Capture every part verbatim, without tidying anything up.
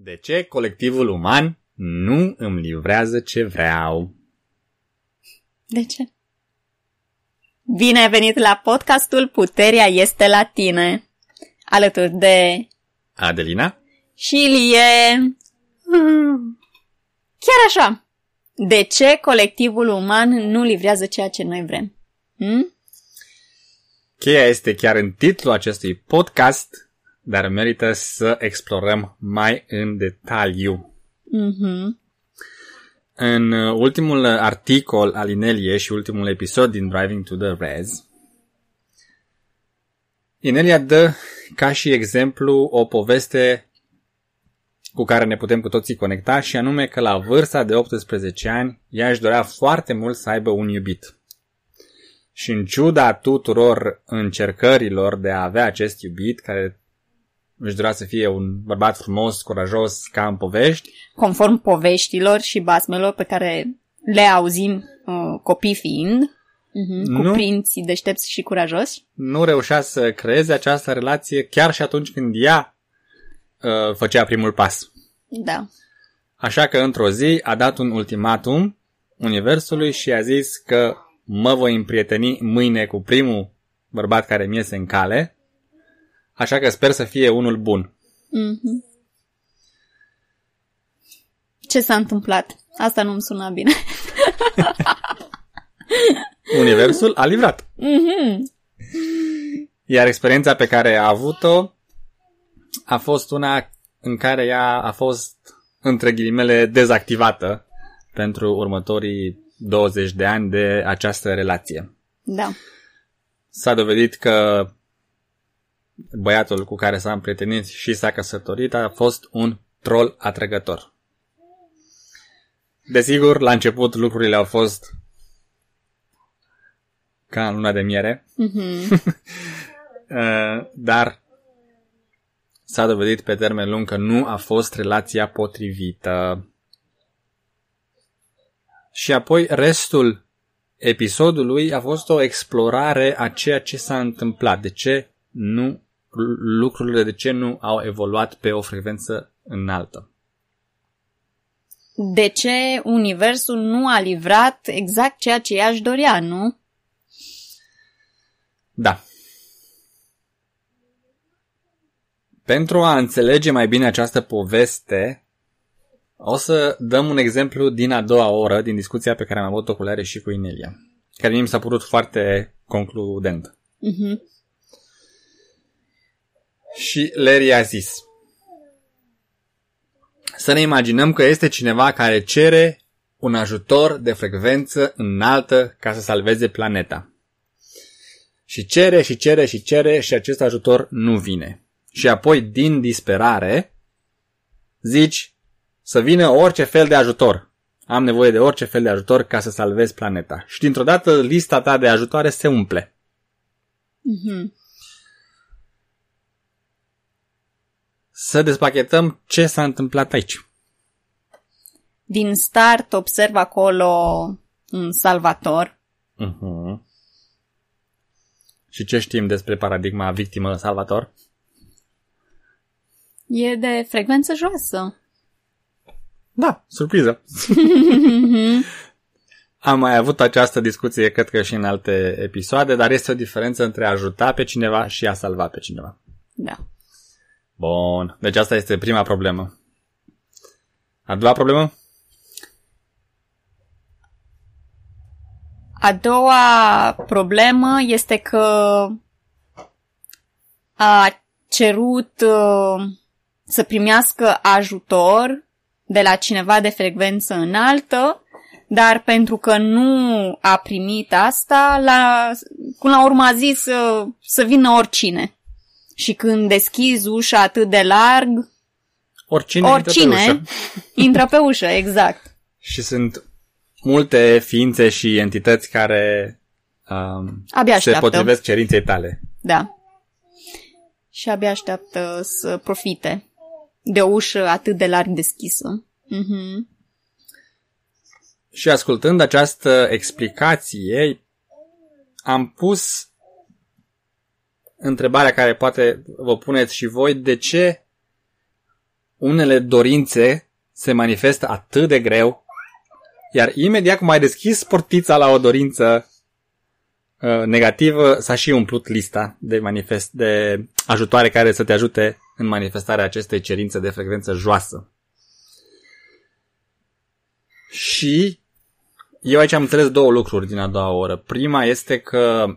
De ce colectivul uman nu îmi livrează ce vreau? De ce? Bine ai venit la podcastul Puterea este la tine, alături de Adelina și Ilie. Chiar așa. De ce colectivul uman nu livrează ceea ce noi vrem? Hm? Cheia este chiar în titlul acestui podcast, dar merită să explorăm mai în detaliu. Mm-hmm. În ultimul articol al Ineliei și ultimul episod din Driving to the Rez, Inelia dă ca și exemplu o poveste cu care ne putem cu toții conecta, și anume că la vârsta de optsprezece ani ea își dorea foarte mult să aibă un iubit. Și în ciuda tuturor încercărilor de a avea acest iubit, care își dorea să fie un bărbat frumos, curajos, ca în povești, conform poveștilor și basmelor pe care le auzim uh, copii fiind, uh-huh, nu, cu prinții deștepți și curajoși, nu reușea să creeze această relație chiar și atunci când ea uh, făcea primul pas. Da. Așa că într-o zi a dat un ultimatum universului și a zis că mă voi împrieteni mâine cu primul bărbat care mi iese în cale, așa că sper să fie unul bun. Mm-hmm. Ce s-a întâmplat? Asta nu-mi suna bine. Universul a livrat. Mm-hmm. Iar experiența pe care a avut-o a fost una în care ea a fost, între ghilimele, dezactivată pentru următorii douăzeci de ani de această relație. Da. S-a dovedit că băiatul cu care s-a împrietenit și s-a căsătorit a fost un troll atrăgător. Desigur, la început lucrurile au fost ca în luna de miere, mm-hmm. dar s-a dovedit pe termen lung că nu a fost relația potrivită. Și apoi restul episodului a fost o explorare a ceea ce s-a întâmplat, de ce nu lucrurile de ce nu au evoluat pe o frecvență înaltă. De ce universul nu a livrat exact ceea ce ea își dorea, nu? Da. Pentru a înțelege mai bine această poveste, o să dăm un exemplu din a doua oră, din discuția pe care am avut-o cu Lare și cu Inelia, care mi s-a părut foarte concludent. Mhm. Uh-huh. Și Larry a zis: să ne imaginăm că este cineva care cere un ajutor de frecvență înaltă ca să salveze planeta. Și cere și cere și cere și acest ajutor nu vine. Și apoi, din disperare, zici să vină orice fel de ajutor. Am nevoie de orice fel de ajutor ca să salvezi planeta. Și dintr-o dată lista ta de ajutoare se umple. Mhm. Să despachetăm ce s-a întâmplat aici. Din start observ acolo un salvator. Uh-huh. Și ce știm despre paradigma victimă-salvator? E de frecvență joasă. Da, surpriză. Am mai avut această discuție, cred că și în alte episoade, dar este o diferență între a ajuta pe cineva și a salva pe cineva. Da. Bun, deci asta este prima problemă. A doua problemă? A doua problemă este că a cerut să primească ajutor de la cineva de frecvență înaltă, dar pentru că nu a primit asta, la, până la urmă a zis să, să vină oricine. Și când deschizi ușa atât de larg, oricine, oricine intră pe ușă. Intră pe ușă, exact. Și sunt multe ființe și entități care um, abia așteaptă. Se potrivesc cerinței tale. Da. Și abia așteaptă să profite de o ușă atât de larg deschisă. Uh-huh. Și ascultând această explicație, am pus întrebarea care poate vă puneți și voi: de ce Unele dorințe se manifestă atât de greu, iar imediat cum ai deschis portița la o dorință uh, negativă, s-a și umplut lista de, manifest, de ajutoare care să te ajute în manifestarea acestei cerințe de frecvență joasă. Și eu aici am înțeles două lucruri din a doua oră. Prima este că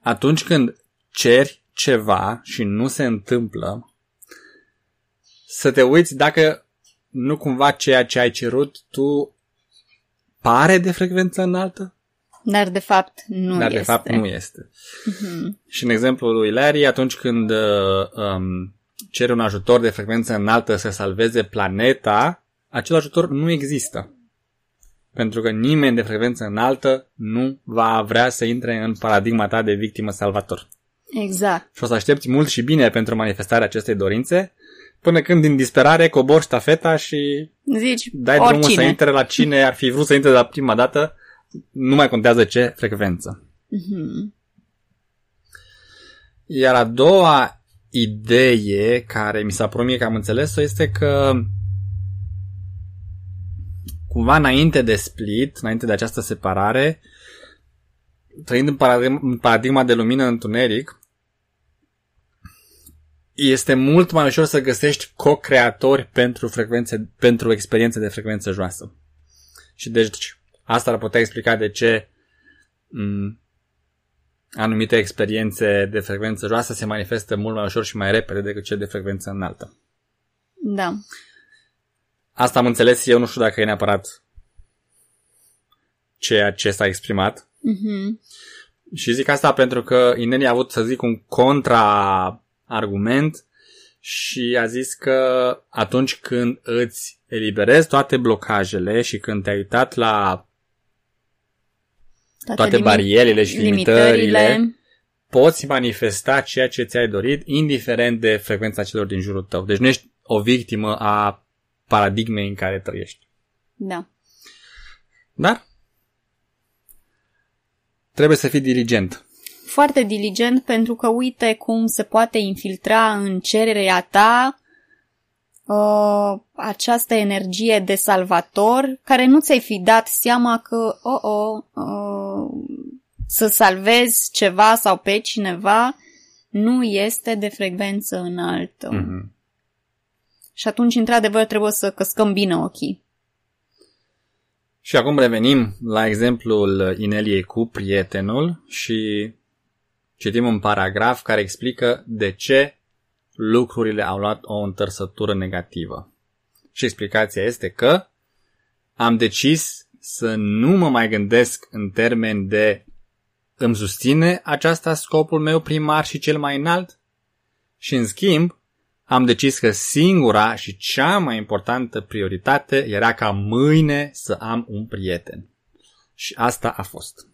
atunci când ceri ceva și nu se întâmplă, să te uiți dacă nu cumva ceea ce ai cerut tu pare de frecvență înaltă? Dar de fapt nu Dar este. Dar de fapt nu este. Uh-huh. Și în exemplul lui Larry, atunci când um, cere un ajutor de frecvență înaltă să salveze planeta, acel ajutor nu există. Pentru că nimeni de frecvență înaltă nu va vrea să intre în paradigma ta de victimă-salvator. Exact. Și o să aștepți mult și bine pentru manifestarea acestei dorințe, până când din disperare cobori ștafeta și zici, dai oricine. Drumul să intre la cine ar fi vrut să intre la prima dată, nu mai contează ce frecvență. Mm-hmm. Iar a doua idee care mi s-a promis că am înțeles-o este că cumva înainte de split, înainte de această separare, trăind în paradigma, în paradigma de lumină-întuneric, este mult mai ușor să găsești co-creatori pentru, frecvențe, pentru experiențe de frecvență joasă. Și deci asta ar putea explica de ce m- anumite experiențe de frecvență joasă se manifestă mult mai ușor și mai repede decât cele de frecvență înaltă. Da. Asta am înțeles eu, nu știu dacă e neapărat ceea ce s-a exprimat. Mm-hmm. Și zic asta pentru că Inelia a avut, să zic, un contra... argument și a zis că atunci când îți eliberezi toate blocajele și când te-ai uitat la toate, toate lim- barierele și limitările, limitările, poți manifesta ceea ce ți-ai dorit, indiferent de frecvența celor din jurul tău. Deci nu ești o victimă a paradigmei în care trăiești. Da. Dar trebuie să fii diligent. Foarte diligent, pentru că uite cum se poate infiltra în cererea ta uh, această energie de salvator, care nu ți-ai fi dat seama că oh, oh, uh, să salvezi ceva sau pe cineva nu este de frecvență înaltă. Mm-hmm. Și atunci, într-adevăr, trebuie să căscăm bine ochii. Și acum revenim la exemplul Ineliei cu prietenul și citim un paragraf care explică de ce lucrurile au luat o întărsătură negativă. Și explicația este că am decis să nu mă mai gândesc în termeni de îmi susține aceasta scopul meu primar și cel mai înalt? Și în schimb, am decis că singura și cea mai importantă prioritate era ca mâine să am un prieten. Și asta a fost.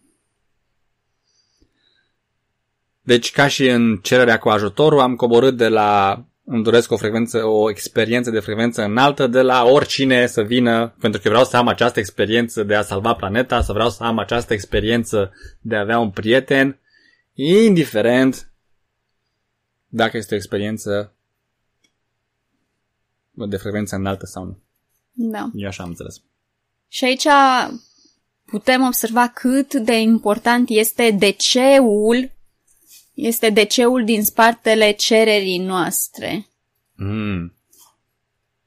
Deci, ca și în cererea cu ajutorul, am coborât de la, îmi doresc o frecvență, o experiență de frecvență înaltă, de la oricine să vină, pentru că vreau să am această experiență de a salva planeta, să vreau să am această experiență de a avea un prieten, indiferent dacă este o experiență de frecvență înaltă sau nu. Da. Eu așa am înțeles. Și aici putem observa cât de important este de ceul Este deceul din spatele cererii noastre. Mm.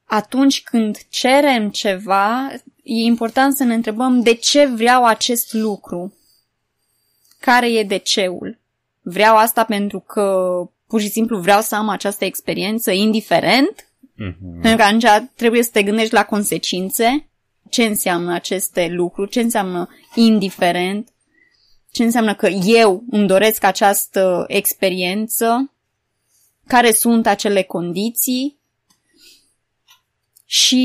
Atunci când cerem ceva, e important să ne întrebăm de ce vreau acest lucru. Care e deceul? Vreau asta pentru că pur și simplu vreau să am această experiență, indiferent? Mm-hmm. Pentru că atunci trebuie să te gândești la consecințe. Ce înseamnă aceste lucruri? Ce înseamnă indiferent? Ce înseamnă că eu îmi doresc această experiență, care sunt acele condiții și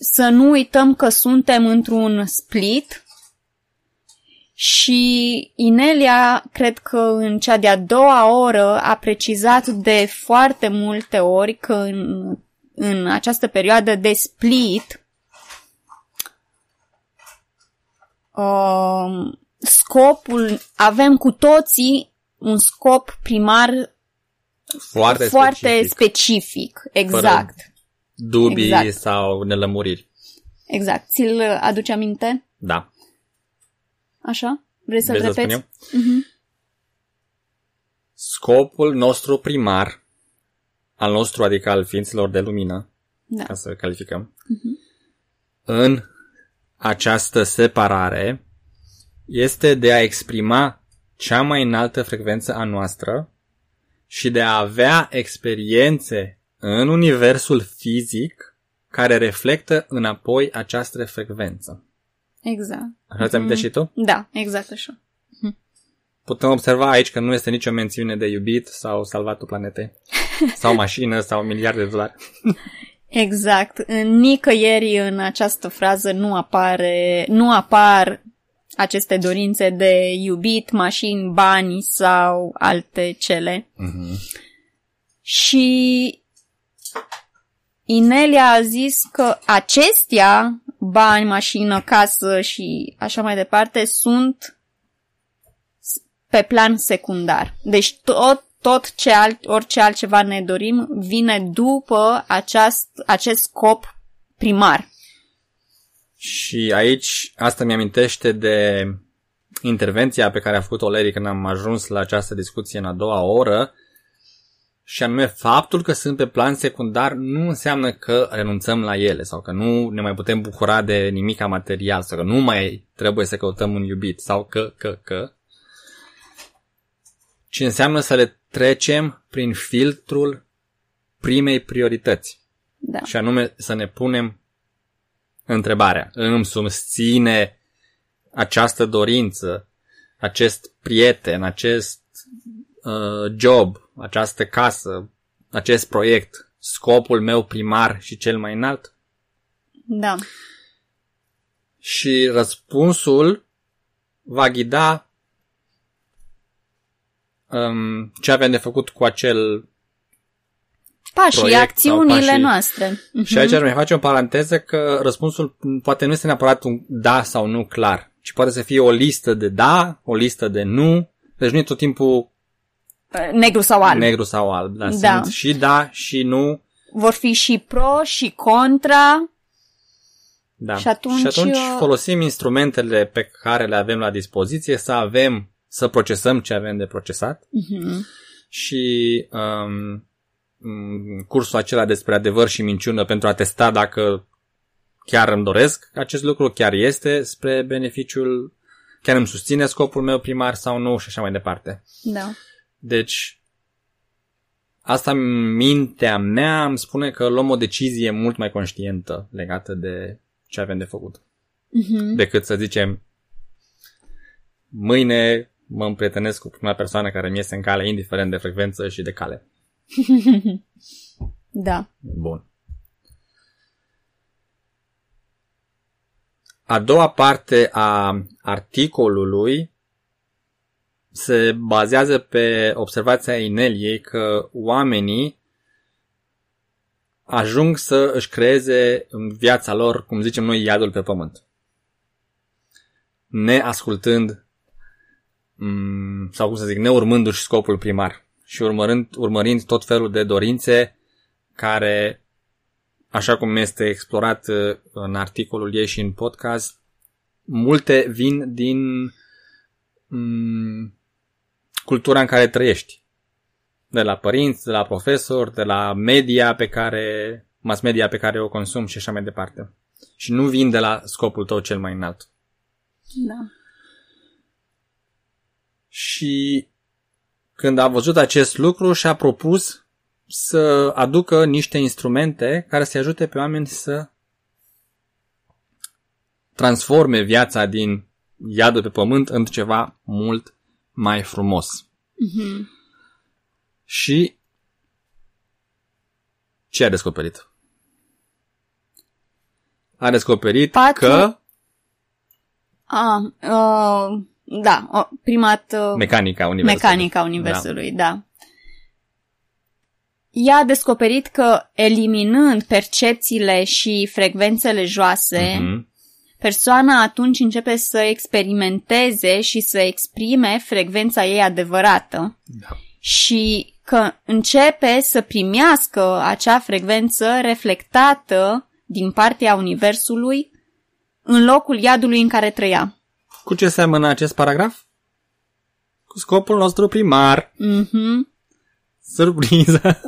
să nu uităm că suntem într-un split și Inelia, cred că în cea de-a doua oră, a precizat de foarte multe ori că în, în această perioadă de split Uh, scopul, avem cu toții un scop primar foarte, foarte specific. specific. Exact. Fără dubii exact. sau nelămuriri. Exact. Ți-l aduci aminte? Da. Așa? Vrei să-l repeți? Uh-huh. Scopul nostru primar, al nostru, adică al ființelor de lumină, da. ca să calificăm, uh-huh. în această separare este de a exprima cea mai înaltă frecvență a noastră și de a avea experiențe în universul fizic care reflectă înapoi această frecvență. Exact. Așa ți-am amintit și tu? Da, exact așa. Putem observa aici că nu este nicio mențiune de iubit sau salvatul planetei sau mașină sau miliarde de dolari. Exact. Nicăieri în această frază nu apare, nu apar aceste dorințe de iubit, mașini, bani sau alte cele. Uh-huh. Și Inelia a zis că acestea, bani, mașină, casă și așa mai departe, sunt pe plan secundar. Deci tot Tot ce alt, orice altceva ne dorim vine după aceast, acest scop primar. Și aici asta mi-amintește de intervenția pe care a făcut-o Larry când am ajuns la această discuție în a doua oră, și anume faptul că sunt pe plan secundar nu înseamnă că renunțăm la ele sau că nu ne mai putem bucura de nimica material sau că nu mai trebuie să căutăm un iubit sau că, că, că. Ci înseamnă să le trecem prin filtrul primei priorități. Da. Și anume să ne punem întrebarea. Îmi susține această dorință, acest prieten, acest uh, job, această casă, acest proiect, scopul meu primar și cel mai înalt? Da. Și răspunsul va ghida ce avem de făcut cu acel pașii, proiect, acțiunile pașii. noastre. Și aici ar mai face o paranteză că răspunsul poate nu este neapărat un da sau nu clar, ci poate să fie o listă de da, o listă de nu, deci nu e tot timpul negru sau alb. Negru sau alb, da, da. Sunt și da și nu. Vor fi și pro și contra. Da. Și atunci, și atunci folosim instrumentele pe care le avem la dispoziție să avem să procesăm ce avem de procesat. Uh-huh. Și um, cursul acela despre adevăr și minciună pentru a testa dacă chiar îmi doresc acest lucru, chiar este spre beneficiul, chiar îmi susține scopul meu primar sau nu și așa mai departe. Da. Deci, asta mintea mea îmi spune că luăm o decizie mult mai conștientă legată de ce avem de făcut. Uh-huh. Decât să zicem mâine mă împrietenesc cu prima persoană care mi iese în cale, indiferent de frecvență și de cale. Da. Bun. A doua parte a articolului se bazează pe observația Ineliei că oamenii ajung să își creeze în viața lor, cum zicem noi, iadul pe pământ. Ne ascultând sau cum să zic, neurmându-și scopul primar și urmărind, urmărind tot felul de dorințe care, așa cum este explorat în articolul ei și în podcast, multe vin din m- cultura în care trăiești. De la părinți, de la profesori, de la media pe care, mass media pe care o consumi și așa mai departe. Și nu vin de la scopul tău cel mai înalt. Da. Și când a văzut acest lucru și-a propus să aducă niște instrumente care să ajute pe oameni să transforme viața din iadul pe pământ în ceva mult mai frumos. Uh-huh. Și ce a descoperit? A descoperit Patru. că... Ah, uh... Da, o, primat... Mecanica Universului. Mecanica Universului, da. da. Ea a descoperit că eliminând percepțiile și frecvențele joase, mm-hmm. persoana atunci începe să experimenteze și să exprime frecvența ei adevărată. Da. Și că începe să primească acea frecvență reflectată din partea universului în locul iadului în care trăia. Cu ce seamănă acest paragraf? Cu scopul nostru primar. Mhm. Surpriză.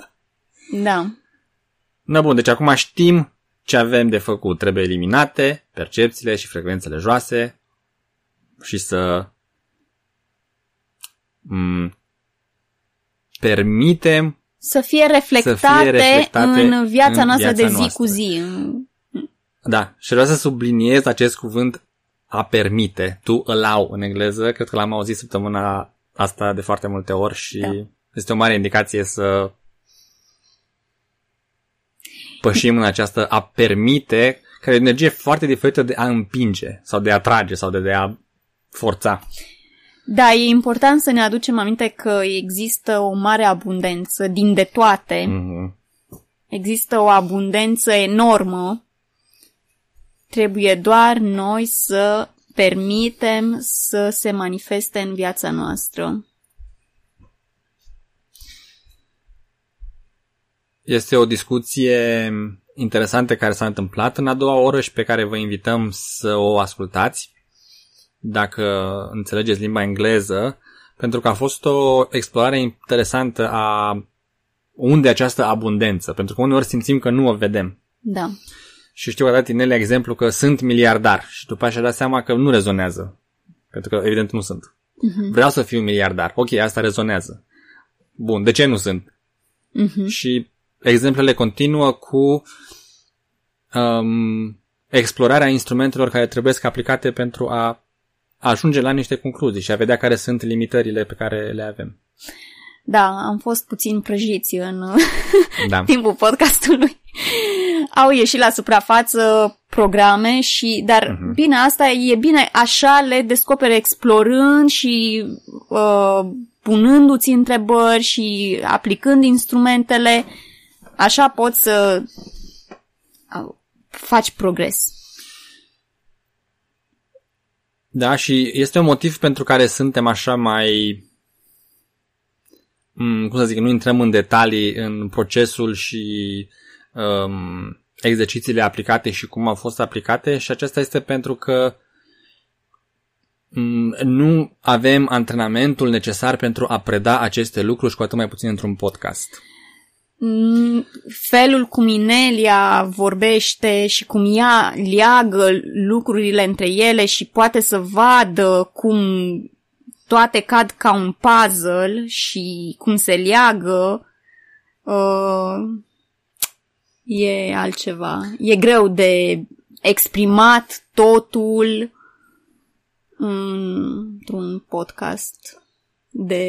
Da. Na bun, deci acum știm ce avem de făcut. Trebuie eliminate percepțiile și frecvențele joase și să m- permitem să fie reflectate, să fie reflectate în viața în noastră viața de zi noastră. Cu zi. Da, și vreau să subliniez acest cuvânt a permite, to allow în engleză, cred că l-am auzit săptămâna asta de foarte multe ori și da. Este o mare indicație să pășim în această a permite, care e o energie foarte diferită de a împinge sau de a trage sau de, de a forța. Da, e important să ne aducem aminte că există o mare abundență din de toate. Mm-hmm. Există o abundență enormă. Trebuie doar noi să permitem să se manifeste în viața noastră. Este o discuție interesantă care s-a întâmplat în a doua oră și pe care vă invităm să o ascultați, dacă înțelegeți limba engleză, pentru că a fost o explorare interesantă a unde această abundență, pentru că uneori simțim că nu o vedem. Da. Și știu că a dat Inelia exemplu că sunt miliardar și după aceea a dat seama că nu rezonează, pentru că evident nu sunt. Uh-huh. Vreau să fiu miliardar. Ok, asta rezonează. Bun, de ce nu sunt? Uh-huh. Și exemplele continuă cu um, explorarea instrumentelor care trebuie să aplicate pentru a ajunge la niște concluzii și a vedea care sunt limitările pe care le avem. Da, am fost puțin prăjiți în da. timpul podcastului. Au ieșit la suprafață programe și, dar uh-huh. bine, asta e bine, așa le descoperi explorând și uh, punându-ți întrebări și aplicând instrumentele. Așa poți să faci progres. Da, și este un motiv pentru care suntem așa mai, cum să zic, nu intrăm în detalii în procesul și um, exercițiile aplicate și cum au fost aplicate și acesta este pentru că um, nu avem antrenamentul necesar pentru a preda aceste lucruri și cu atât mai puțin într-un podcast. Felul cum Inelia vorbește și cum ea leagă lucrurile între ele și poate să vadă cum toate cad ca un puzzle și cum se leagă uh, e altceva. E greu de exprimat totul într-un podcast. De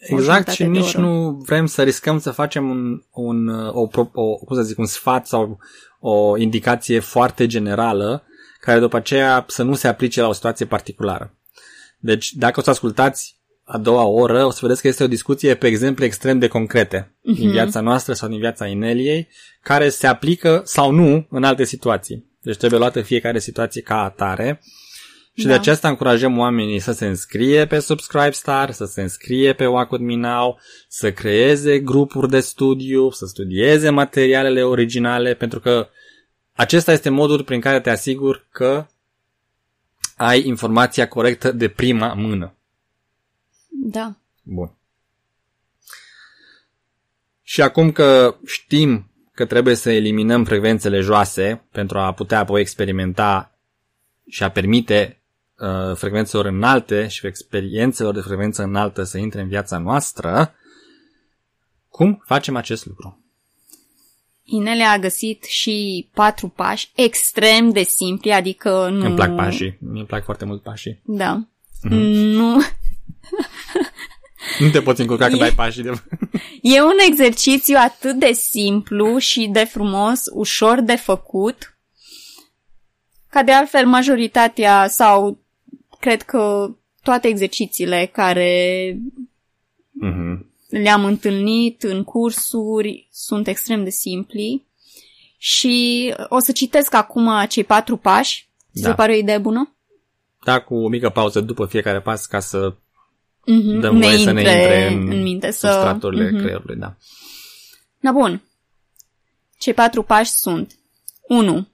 exact și nici oră. Nu vrem să riscăm să facem un, un, o, o, cum să zic, un sfat sau o indicație foarte generală care după aceea să nu se aplice la o situație particulară. Deci dacă o să ascultați a doua oră o să vedeți că este o discuție pe exemple extrem de concrete uh-huh. din viața noastră sau din viața Ineliei care se aplică sau nu în alte situații. Deci trebuie luată fiecare situație ca atare. Și da. De aceasta încurajăm oamenii să se înscrie pe SubscribeStar, să se înscrie pe Walk With Me Now, să creeze grupuri de studiu, să studieze materialele originale, pentru că acesta este modul prin care te asiguri că ai informația corectă de prima mână. Da. Bun. Și acum că știm că trebuie să eliminăm frecvențele joase pentru a putea apoi experimenta și a permite frecvențelor înalte și experiențelor de frecvență înaltă să intre în viața noastră, cum facem acest lucru? Inelia a găsit și patru pași extrem de simpli, adică nu... Îmi plac pașii, îmi plac foarte mult pașii. Da. Mm-hmm. Nu... nu te poți încurca când e... ai pașii de... E un exercițiu atât de simplu și de frumos, ușor de făcut, ca de altfel majoritatea sau cred că toate exercițiile care uh-huh. le-am întâlnit în cursuri sunt extrem de simpli și o să citesc acum cei patru pași. Da. Se pare o idee bună? Da, cu o mică pauză după fiecare pas ca să mm-hmm. dăm voie să ne intre în, în minte, să... straturile mm-hmm. creierului, da. Na bun. Cei patru pași sunt: unu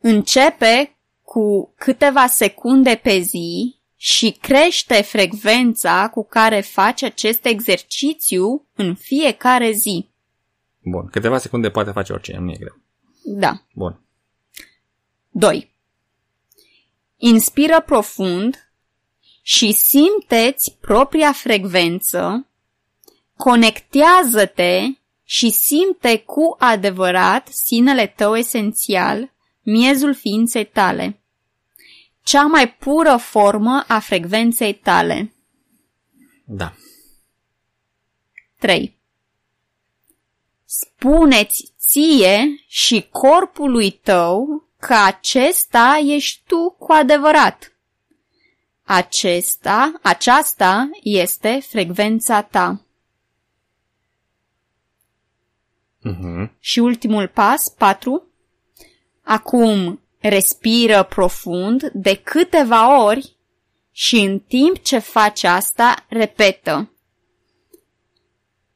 Începe cu câteva secunde pe zi și crește frecvența cu care faci acest exercițiu în fiecare zi. Bun, câteva secunde poate face oricine, nu e greu. Da. Bun. doi Inspiră profund și simte-ți propria frecvență, conectează-te și simte cu adevărat sinele tău esențial, miezul ființei tale, cea mai pură formă a frecvenței tale. Da. trei Spune-ți ție și corpului tău că acesta ești tu cu adevărat. Acesta, aceasta este frecvența ta. Uh-huh. Și ultimul pas, patru Acum respiră profund de câteva ori și în timp ce faci asta, repetă: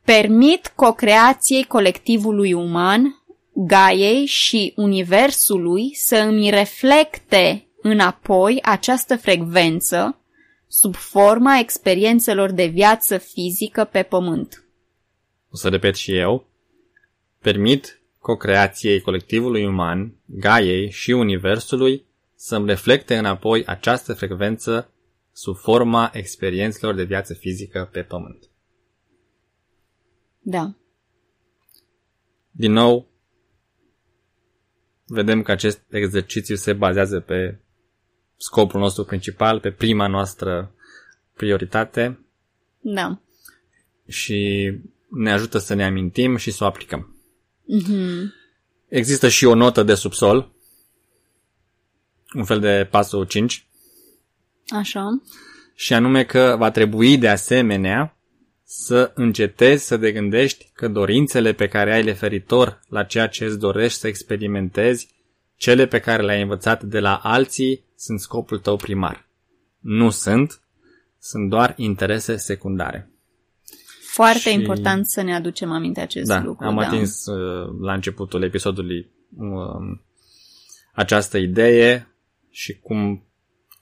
permit co-creației colectivului uman, Gaiei și Universului să îmi reflecte înapoi această frecvență sub forma experiențelor de viață fizică pe pământ. O să repet și eu. Permit co-creației colectivului uman, Gaiei și Universului să îmi reflecte înapoi această frecvență sub forma experiențelor de viață fizică pe pământ. Da. Din nou, vedem că acest exercițiu se bazează pe scopul nostru principal, pe prima noastră prioritate. Da. Și ne ajută să ne amintim și să o aplicăm. Mm-hmm. Există și o notă de subsol, un fel de pasul cinci. Așa. Și anume că va trebui de asemenea să încetezi să te gândești că dorințele pe care ai referitor la ceea ce îți dorești să experimentezi, cele pe care le-ai învățat de la alții, sunt scopul tău primar. Nu sunt, sunt doar interese secundare. Foarte și... important să ne aducem aminte acest da, lucru. Am da, am atins la începutul episodului această idee și cum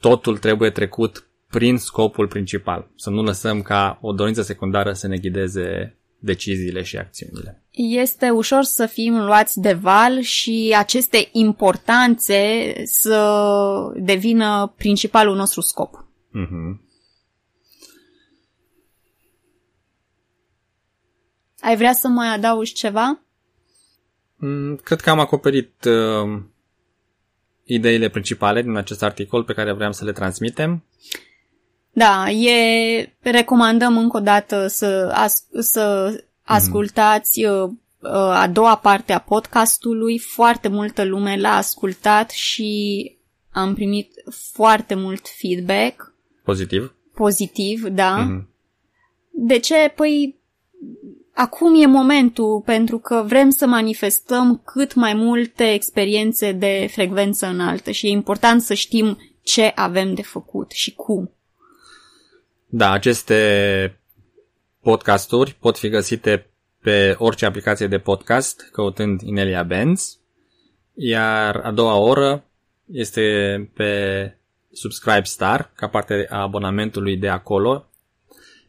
totul trebuie trecut prin scopul principal. Să nu lăsăm ca o dorință secundară să ne ghideze deciziile și acțiunile. Este ușor să fim luați de val și aceste importanțe să devină principalul nostru scop. Mm-hmm. Ai vrea să mai adaugi ceva? Cred că am acoperit uh, ideile principale din acest articol pe care vreau să le transmitem. Da, e, recomandăm încă o dată să, as, să ascultați uh, a doua parte a podcastului. Foarte multă lume l-a ascultat și am primit foarte mult feedback. Pozitiv. Pozitiv, da. Uh-huh. De ce? Păi acum e momentul, pentru că vrem să manifestăm cât mai multe experiențe de frecvență înaltă și e important să știm ce avem de făcut și cum. Da, aceste podcasturi pot fi găsite pe orice aplicație de podcast, căutând Inelia Benz, iar a doua oră este pe SubscribeStar, ca parte a abonamentului de acolo.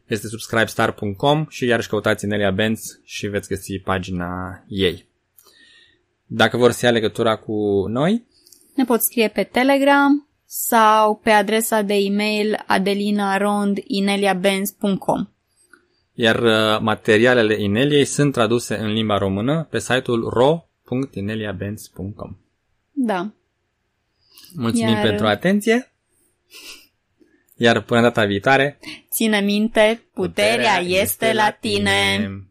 Este subscribe star punct com și iarăși căutați Inelia Benz și veți găsi pagina ei. Dacă vor să ia legătura cu noi, ne pot scrie pe Telegram sau pe adresa de e-mail adelina rond inelia benz punct com. Iar uh, materialele Ineliei sunt traduse în limba română pe site-ul r o punct inelia benz punct com. Da. Mulțumim Iar... pentru atenție. Iar până data viitoare, ține minte, puterea, puterea este la tine. tine.